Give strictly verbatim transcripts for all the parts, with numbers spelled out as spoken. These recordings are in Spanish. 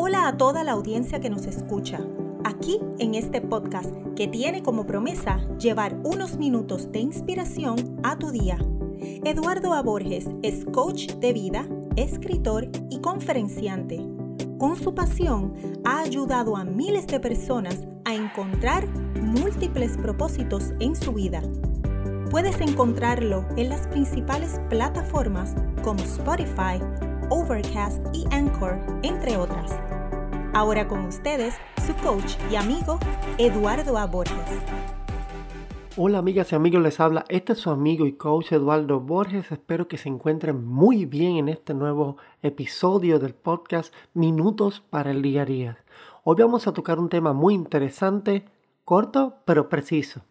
Hola a toda la audiencia que nos escucha. Aquí en este podcast que tiene como promesa llevar unos minutos de inspiración a tu día. Eduardo A. Borges es coach de vida, escritor y conferenciante. Con su pasión ha ayudado a miles de personas a encontrar múltiples propósitos en su vida. Puedes encontrarlo en las principales plataformas como Spotify, Overcast y Anchor, entre otras. Ahora con ustedes, su coach y amigo, Eduardo A. Borges. Hola amigas y amigos, les habla este es su amigo y coach Eduardo Borges. Espero que se encuentren muy bien en este nuevo episodio del podcast Minutos para el Día a Día. Hoy vamos a tocar un tema muy interesante, corto pero preciso.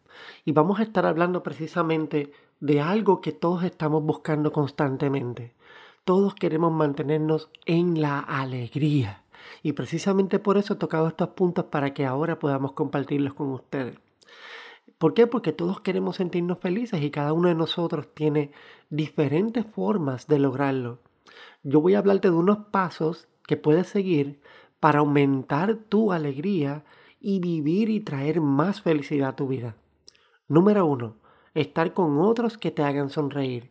Y vamos a estar hablando precisamente de algo que todos estamos buscando constantemente. Todos queremos mantenernos en la alegría. Y precisamente por eso he tocado estos puntos para que ahora podamos compartirlos con ustedes. ¿Por qué? Porque todos queremos sentirnos felices y cada uno de nosotros tiene diferentes formas de lograrlo. Yo voy a hablarte de unos pasos que puedes seguir para aumentar tu alegría y vivir y traer más felicidad a tu vida. Número uno, estar con otros que te hagan sonreír.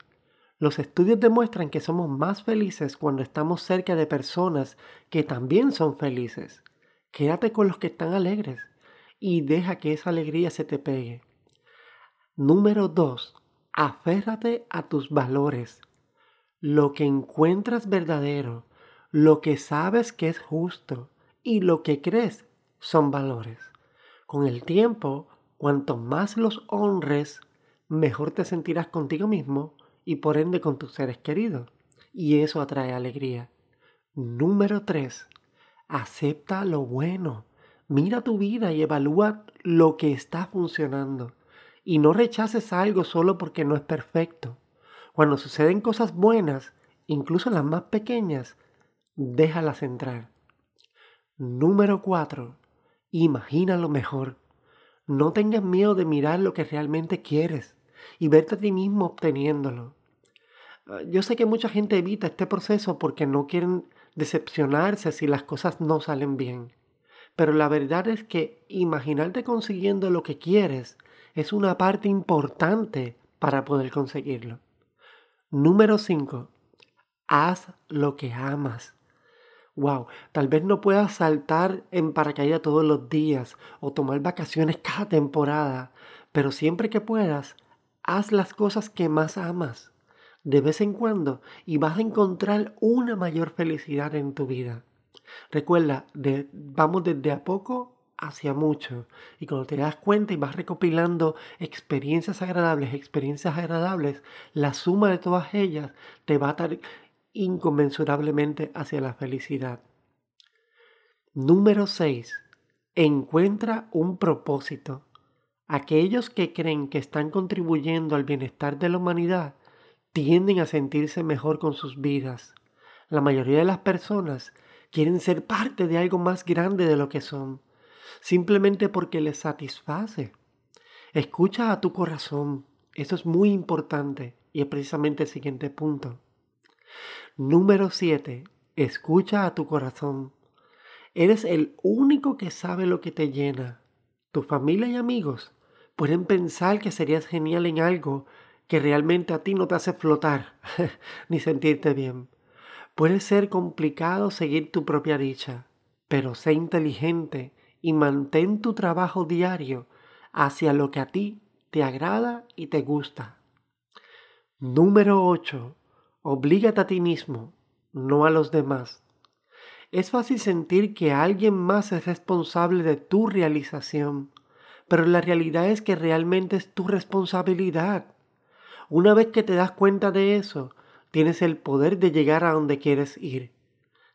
Los estudios demuestran que somos más felices cuando estamos cerca de personas que también son felices. Quédate con los que están alegres y deja que esa alegría se te pegue. Número dos. Aférrate a tus valores. Lo que encuentras verdadero, lo que sabes que es justo y lo que crees son valores. Con el tiempo, cuanto más los honres, mejor te sentirás contigo mismo y por ende con tus seres queridos. Y eso atrae alegría. Número tres. Acepta lo bueno. Mira tu vida y evalúa lo que está funcionando. Y no rechaces algo solo porque no es perfecto. Cuando suceden cosas buenas, incluso las más pequeñas, déjalas entrar. Número cuatro. Imagina lo mejor. No tengas miedo de mirar lo que realmente quieres y verte a ti mismo obteniéndolo. Yo sé que mucha gente evita este proceso porque no quieren decepcionarse si las cosas no salen bien. Pero la verdad es que imaginarte consiguiendo lo que quieres es una parte importante para poder conseguirlo. Número cinco. Haz lo que amas. Wow, tal vez no puedas saltar en paracaídas todos los días o tomar vacaciones cada temporada, pero siempre que puedas, haz las cosas que más amas de vez en cuando y vas a encontrar una mayor felicidad en tu vida. Recuerda, de, vamos desde a poco hacia mucho y cuando te das cuenta y vas recopilando experiencias agradables, experiencias agradables, la suma de todas ellas te va a dar inconmensurablemente hacia la felicidad. Número seis. Encuentra un propósito. Aquellos que creen que están contribuyendo al bienestar de la humanidad tienden a sentirse mejor con sus vidas. La mayoría de las personas quieren ser parte de algo más grande de lo que son, simplemente porque les satisface. Escucha a tu corazón. Eso es muy importante y es precisamente el siguiente punto. Número siete. Escucha a tu corazón. Eres el único que sabe lo que te llena. Tu familia y amigos pueden pensar que serías genial en algo que realmente a ti no te hace flotar ni sentirte bien. Puede ser complicado seguir tu propia dicha, pero sé inteligente y mantén tu trabajo diario hacia lo que a ti te agrada y te gusta. Número ocho. Oblígate a ti mismo, no a los demás. Es fácil sentir que alguien más es responsable de tu realización, pero la realidad es que realmente es tu responsabilidad. Una vez que te das cuenta de eso, tienes el poder de llegar a donde quieres ir.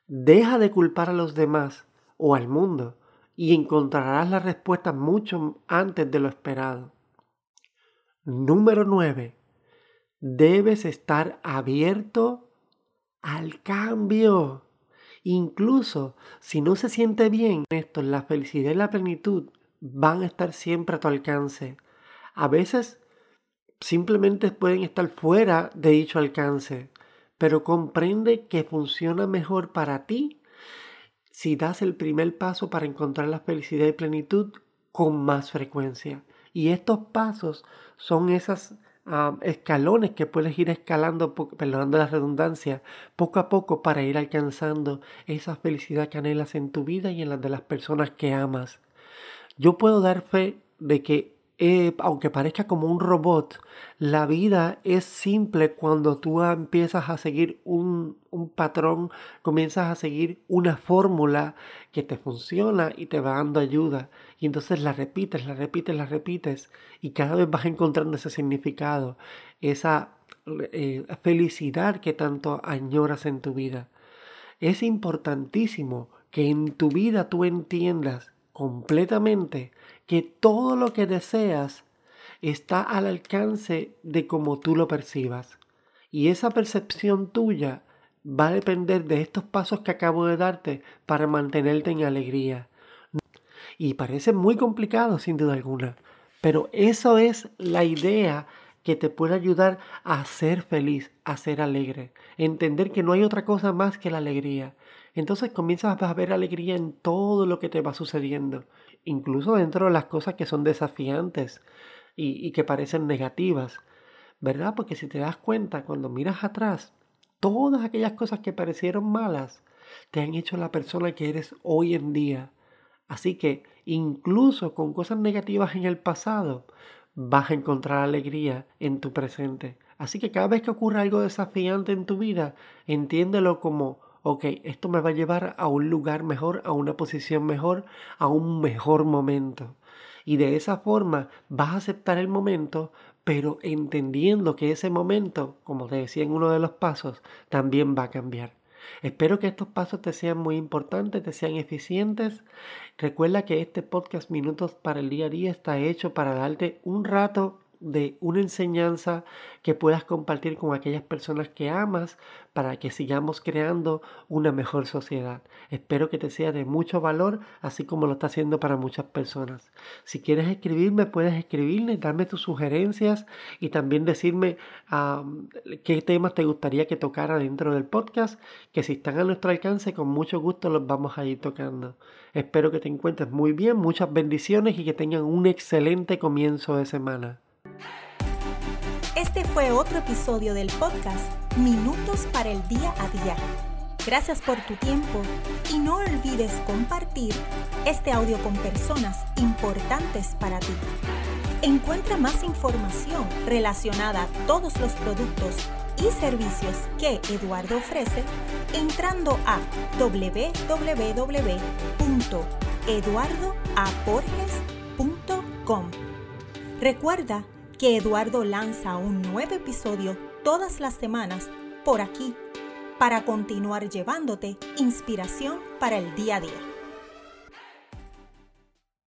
Deja de culpar a los demás o al mundo y encontrarás la respuesta mucho antes de lo esperado. Número nueve. Debes estar abierto al cambio. Incluso si no se siente bien esto, la felicidad y la plenitud van a estar siempre a tu alcance. A veces simplemente pueden estar fuera de dicho alcance, pero comprende que funciona mejor para ti si das el primer paso para encontrar la felicidad y plenitud con más frecuencia. Y estos pasos son esas uh, escalones que puedes ir escalando, po- perdonando la redundancia, poco a poco para ir alcanzando esa felicidad que anhelas en tu vida y en la de las personas que amas. Yo puedo dar fe de que, eh, aunque parezca como un robot, la vida es simple cuando tú empiezas a seguir un, un patrón, comienzas a seguir una fórmula que te funciona y te va dando ayuda. Y entonces la repites, la repites, la repites y cada vez vas encontrando ese significado, esa eh, felicidad que tanto añoras en tu vida. Es importantísimo que en tu vida tú entiendas completamente que todo lo que deseas está al alcance de cómo tú lo percibas. Y esa percepción tuya va a depender de estos pasos que acabo de darte para mantenerte en alegría. Y parece muy complicado, sin duda alguna, pero eso es la idea que te puede ayudar a ser feliz, a ser alegre, entender que no hay otra cosa más que la alegría. Entonces comienzas a ver alegría en todo lo que te va sucediendo, incluso dentro de las cosas que son desafiantes y, y que parecen negativas, ¿verdad? Porque si te das cuenta, cuando miras atrás, todas aquellas cosas que parecieron malas te han hecho la persona que eres hoy en día. Así que incluso con cosas negativas en el pasado, vas a encontrar alegría en tu presente. Así que cada vez que ocurra algo desafiante en tu vida, entiéndelo como, ok, esto me va a llevar a un lugar mejor, a una posición mejor, a un mejor momento. Y de esa forma vas a aceptar el momento, pero entendiendo que ese momento, como te decía en uno de los pasos, también va a cambiar. Espero que estos pasos te sean muy importantes, te sean eficientes. Recuerda que este podcast Minutos para el Día a Día está hecho para darte un rato de una enseñanza que puedas compartir con aquellas personas que amas para que sigamos creando una mejor sociedad. Espero que te sea de mucho valor, así como lo está haciendo para muchas personas. Si quieres escribirme, puedes escribirme, darme tus sugerencias y también decirme um, qué temas te gustaría que tocara dentro del podcast, que si están a nuestro alcance, con mucho gusto los vamos a ir tocando. Espero que te encuentres muy bien, muchas bendiciones y que tengan un excelente comienzo de semana. Este fue otro episodio del podcast Minutos para el Día a Día. Gracias por tu tiempo y no olvides compartir este audio con personas importantes para ti. Encuentra más información relacionada a todos los productos y servicios que Eduardo ofrece entrando a doble u doble u doble u punto eduardo a porges punto com. Recuerda que Eduardo lanza un nuevo episodio todas las semanas por aquí para continuar llevándote inspiración para el día a día.